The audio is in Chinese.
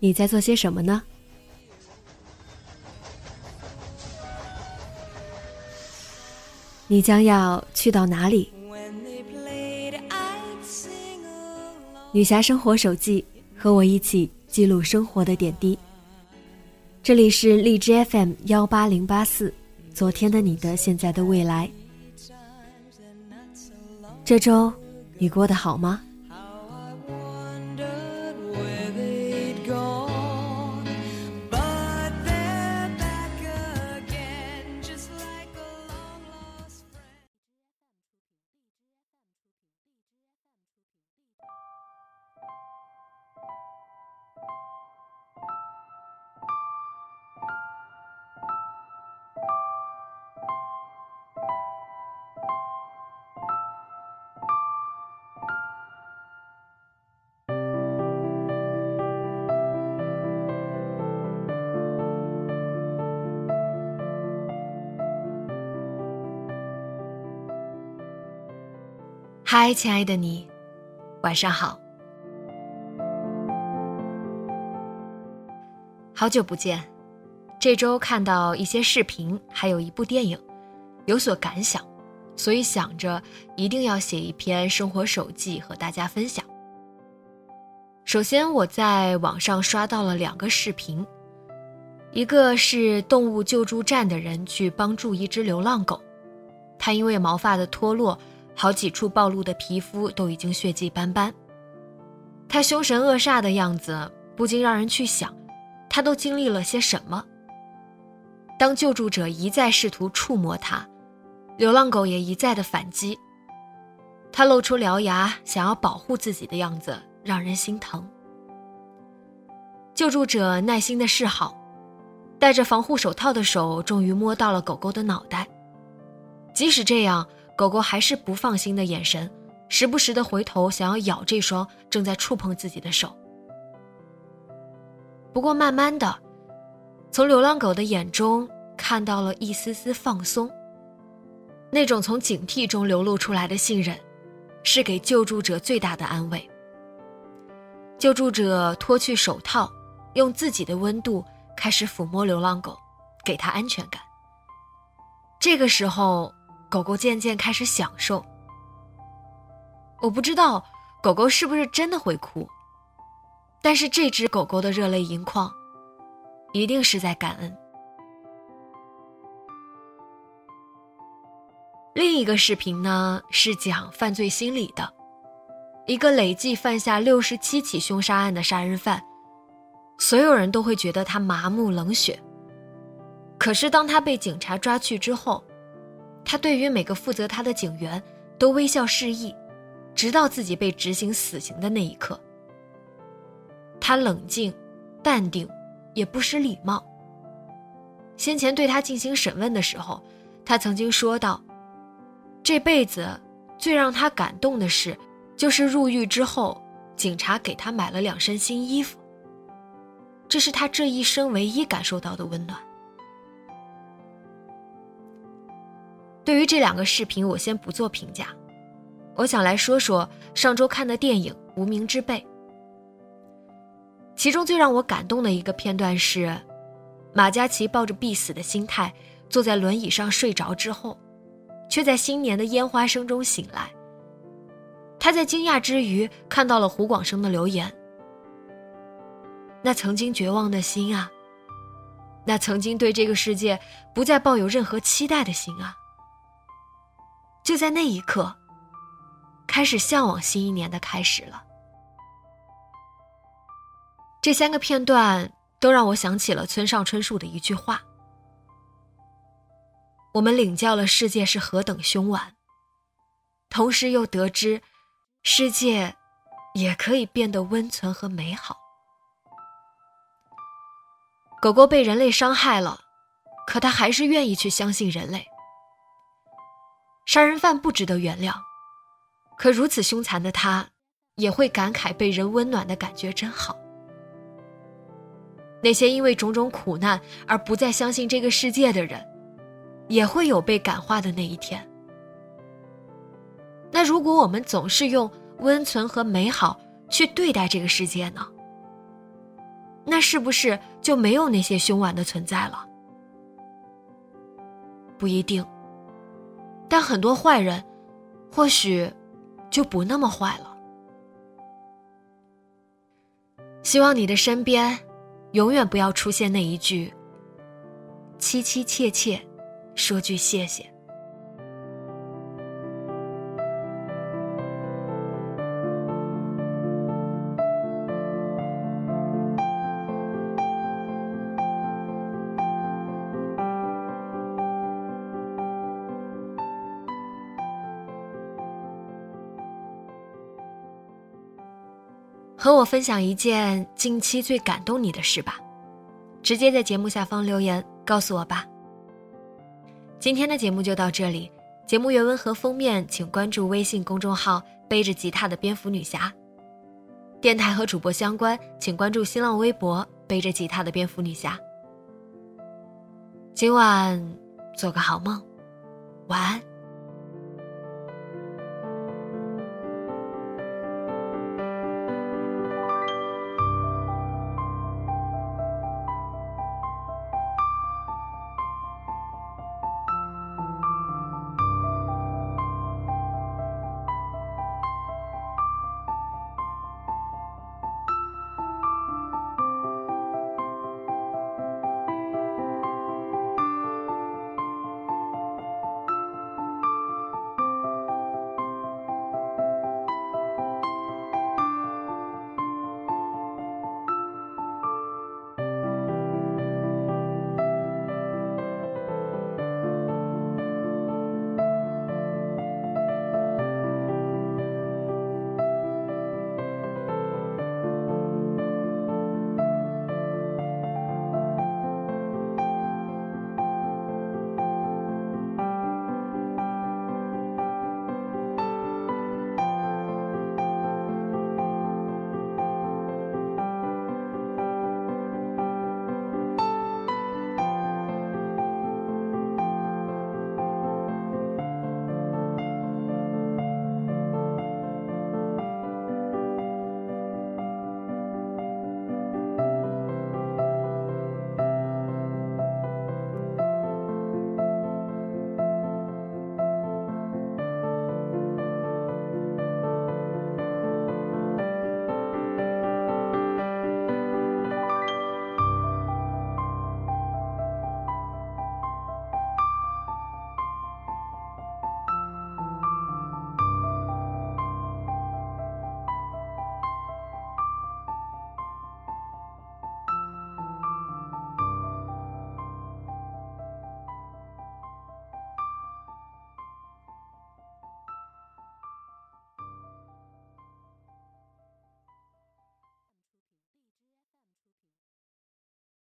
你在做些什么呢？你将要去到哪里？女侠生活手记，和我一起记录生活的点滴。这里是荔枝 FM18084，昨天的你的现在的未来。这周你过得好吗？嗨，亲爱的你，晚上好。好久不见，这周看到一些视频，还有一部电影，有所感想，所以想着一定要写一篇生活手记和大家分享。首先，我在网上刷到了两个视频，一个是动物救助站的人去帮助一只流浪狗，它因为毛发的脱落，好几处暴露的皮肤都已经血迹斑斑，他凶神恶煞的样子不禁让人去想，他都经历了些什么。当救助者一再试图触摸他，流浪狗也一再的反击，他露出獠牙想要保护自己的样子让人心疼。救助者耐心的示好，戴着防护手套的手终于摸到了狗狗的脑袋，即使这样，狗狗还是不放心的眼神，时不时的回头想要咬这双正在触碰自己的手。不过慢慢的，从流浪狗的眼中看到了一丝丝放松，那种从警惕中流露出来的信任，是给救助者最大的安慰。救助者脱去手套，用自己的温度开始抚摸流浪狗，给它安全感。这个时候狗狗渐渐开始享受。我不知道狗狗是不是真的会哭，但是这只狗狗的热泪盈眶，一定是在感恩。另一个视频呢，是讲犯罪心理的，一个累计犯下67起凶杀案的杀人犯，所有人都会觉得他麻木冷血，可是当他被警察抓去之后，他对于每个负责他的警员都微笑示意，直到自己被执行死刑的那一刻。他冷静、淡定，也不失礼貌。先前对他进行审问的时候，他曾经说道，这辈子最让他感动的事，就是入狱之后，警察给他买了两身新衣服。这是他这一生唯一感受到的温暖。对于这两个视频，我先不做评价，我想来说说上周看的电影《无名之辈》。其中最让我感动的一个片段是，马嘉祺抱着必死的心态坐在轮椅上睡着之后，却在新年的烟花声中醒来。他在惊讶之余看到了胡广生的留言，那曾经绝望的心啊，那曾经对这个世界不再抱有任何期待的心啊，就在那一刻，开始向往新一年的开始了。这三个片段都让我想起了村上春树的一句话，我们领教了世界是何等凶顽，同时又得知世界也可以变得温存和美好。狗狗被人类伤害了，可它还是愿意去相信人类。杀人犯不值得原谅，可如此凶残的他，也会感慨被人温暖的感觉真好。那些因为种种苦难而不再相信这个世界的人，也会有被感化的那一天。那如果我们总是用温存和美好去对待这个世界呢？那是不是就没有那些凶顽的存在了？不一定，但很多坏人或许就不那么坏了。希望你的身边永远不要出现那一句凄凄切切说句谢谢。和我分享一件近期最感动你的事吧，直接在节目下方留言告诉我吧。今天的节目就到这里，节目原文和封面请关注微信公众号背着吉他的蝙蝠女侠，电台和主播相关请关注新浪微博背着吉他的蝙蝠女侠。今晚做个好梦，晚安。